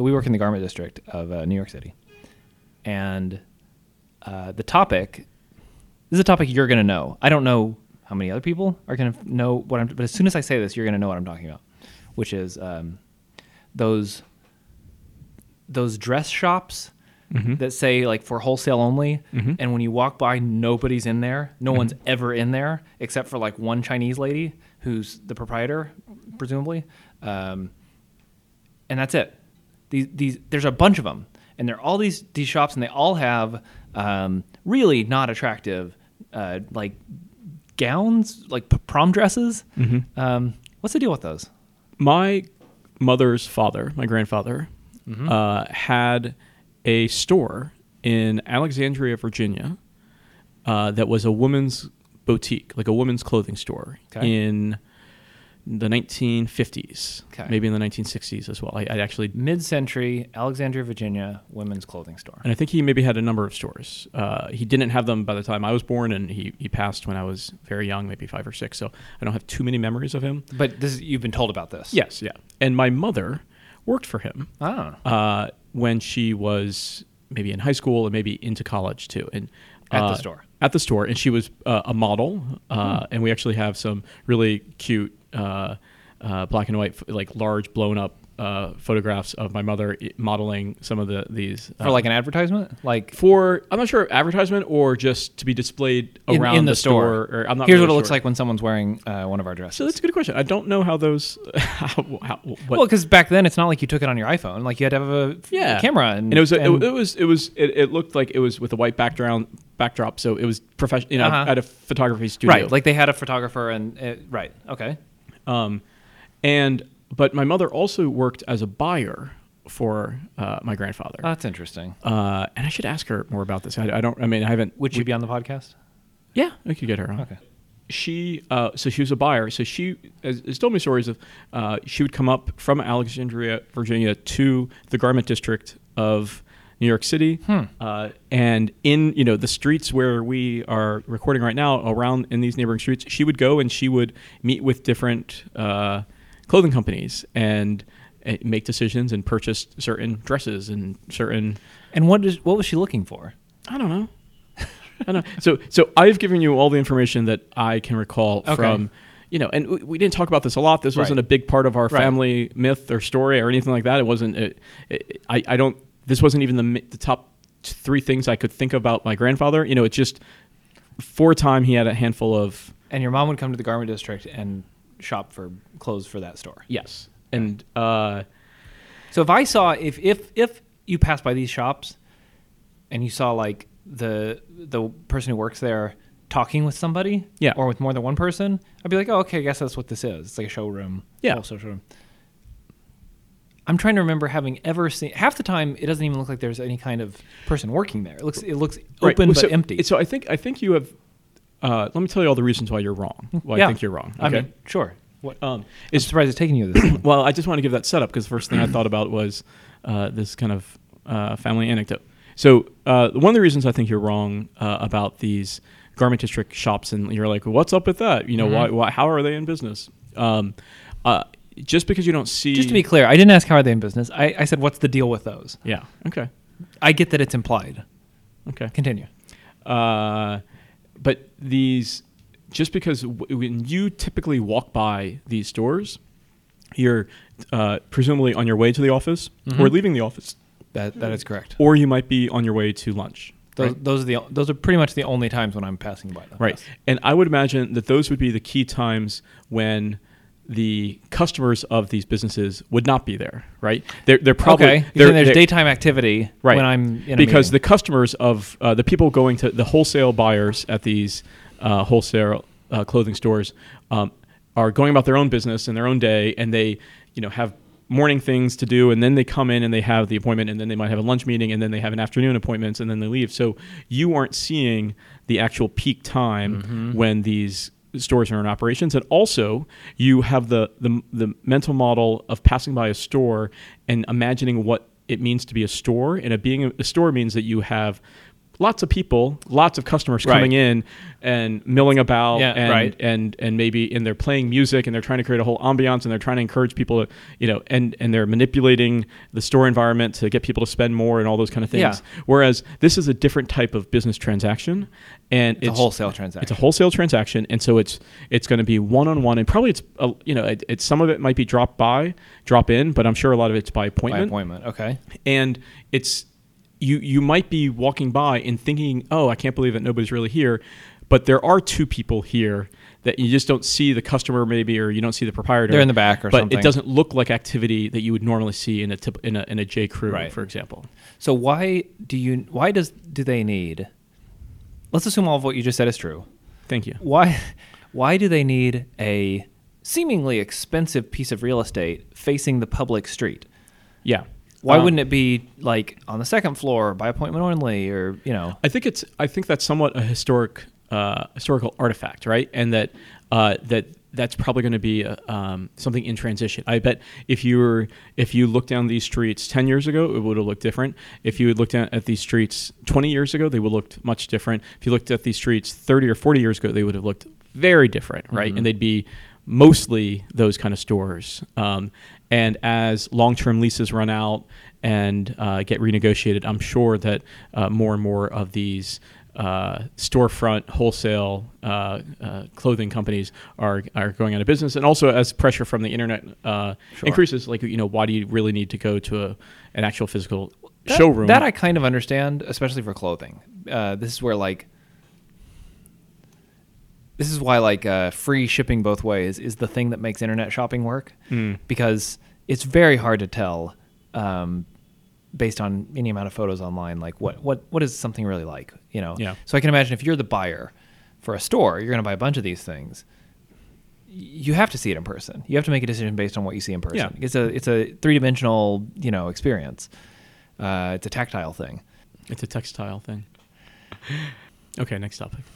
So we work in the garment district of New York City. And the topic, this is a topic you're going to know. I don't know how many other people are going to know what I'm, but as soon as I say this, you're going to know what I'm talking about, which is those dress shops mm-hmm. that say like for wholesale only. Mm-hmm. And when you walk by, nobody's in there. No mm-hmm. one's ever in there except for like one Chinese lady who's the proprietor, presumably. And that's it. There's a bunch of them, and they're all these shops, and they all have really not attractive like gowns, like prom dresses. Mm-hmm. What's the deal with those? My mother's father, my grandfather, mm-hmm. Had a store in Alexandria, Virginia, that was a women's boutique, like a women's clothing store in the 1950s, maybe in the 1960s as well. I actually mid-century Alexandria, Virginia women's clothing store. And I think he maybe had a number of stores. He didn't have them by the time I was born, and he passed when I was very young, maybe 5 or 6. So I don't have too many memories of him. But this you've been told about this. Yes, yeah. And my mother worked for him when she was maybe in high school and maybe into college too. And at the store. At the store, and she was a model, and we actually have some really cute black and white, like large blown up photographs of my mother modeling some of these. For like an advertisement? Like for, I'm not sure, advertisement or just to be displayed around in the store. Or I'm not Here's really what it looks like when someone's wearing one of our dresses. So that's a good question. I don't know how those, well, because back then it's not like you took it on your iPhone. Like you had to have a camera. And it was, it looked like it was with a white backdrop, so it was professional, at a photography studio, right? Like they had a photographer, and right, okay. But my mother also worked as a buyer for my grandfather. Oh, that's interesting. And I should ask her more about this. I haven't. Would she be on the podcast? Yeah, we could get her on. Okay. She, so she was a buyer. So she has told me stories of she would come up from Alexandria, Virginia, to the garment district of New York City, and in the streets where we are recording right now, around in these neighboring streets, she would go and she would meet with different clothing companies and make decisions and purchase certain dresses and certain. And what was she looking for? I don't know. I don't know. So I've given you all the information that I can recall from. And we didn't talk about this a lot. This wasn't a big part of our family myth or story or anything like that. It wasn't. I don't. This wasn't even the top 3 things I could think about my grandfather. It just, for a time, he had a handful of... And your mom would come to the garment district and shop for clothes for that store. Yes. And... so if I saw... If you passed by these shops and you saw, like, the person who works there talking with somebody or with more than one person, I'd be like, oh, okay, I guess that's what this is. It's like a showroom. Yeah. Also showroom. I'm trying to remember having ever seen... Half the time, it doesn't even look like there's any kind of person working there. It looks open but empty. So I think you have... let me tell you all the reasons why you're wrong. I think you're wrong. Okay? I mean, sure. What, I'm surprised it's taking you this long. Well, I just want to give that setup because the first thing I thought about was this kind of family anecdote. So one of the reasons I think you're wrong about these garment district shops, and you're like, what's up with that? Why? How are they in business? Just because you don't see... Just to be clear, I didn't ask how are they in business. I said, what's the deal with those? Yeah. Okay. I get that it's implied. Okay. Continue. But these... Just because when you typically walk by these stores, you're presumably on your way to the office or leaving the office. That is correct. Or you might be on your way to lunch. Those are pretty much the only times when I'm passing by them. Right. Yes. And I would imagine that those would be the key times when... the customers of these businesses would not be there, right? They're probably... Okay, there's daytime activity when I'm in a Because meeting. The customers of the people going to the wholesale buyers at these wholesale clothing stores are going about their own business in their own day, and they have morning things to do, and then they come in and they have the appointment, and then they might have a lunch meeting, and then they have an afternoon appointment, and then they leave. So you aren't seeing the actual peak time when these... stores are in operations, and also you have the mental model of passing by a store and imagining what it means to be a store. And being a store means that you have lots of people, lots of customers coming in and milling about and maybe and they're playing music and they're trying to create a whole ambiance and they're trying to encourage people to, you know, and they're manipulating the store environment to get people to spend more and all those kind of things. Yeah. Whereas this is a different type of business transaction, and it's a wholesale transaction. It's a wholesale transaction, and so it's going to be one-on-one, and probably it's some of it might be drop in, but I'm sure a lot of it's by appointment. By appointment, okay. And it's you might be walking by and thinking, oh, I can't believe that nobody's really here, but there are two people here that you just don't see the customer maybe, or you don't see the proprietor. They're in the back or something. But it doesn't look like activity that you would normally see in a J. Crew, for example. So why do they need? Let's assume all of what you just said is true. Thank you. Why do they need a seemingly expensive piece of real estate facing the public street? Yeah. Why wouldn't it be like on the second floor by appointment only, or I think that's somewhat a historical artifact, right? And that's probably going to be something in transition. I bet if you look down these streets 10 years ago, it would have looked different. If you had looked at these streets 20 years ago, they would have looked much different. If you looked at these streets 30 or 40 years ago, they would have looked very different, right? Mm-hmm. And they'd be mostly those kind of stores. And as long-term leases run out and get renegotiated, I'm sure that more and more of these storefront wholesale clothing companies are going out of business. And also as pressure from the internet increases, like, you know, why do you really need to go to an actual physical showroom? That I kind of understand, especially for clothing. This is why free shipping both ways is the thing that makes internet shopping work, because it's very hard to tell based on any amount of photos online, like what is something really like, you know? Yeah. So I can imagine if you're the buyer for a store, you're going to buy a bunch of these things. You have to see it in person. You have to make a decision based on what you see in person. Yeah. It's a three-dimensional, you know, experience. It's a tactile thing. It's a textile thing. Okay, next topic.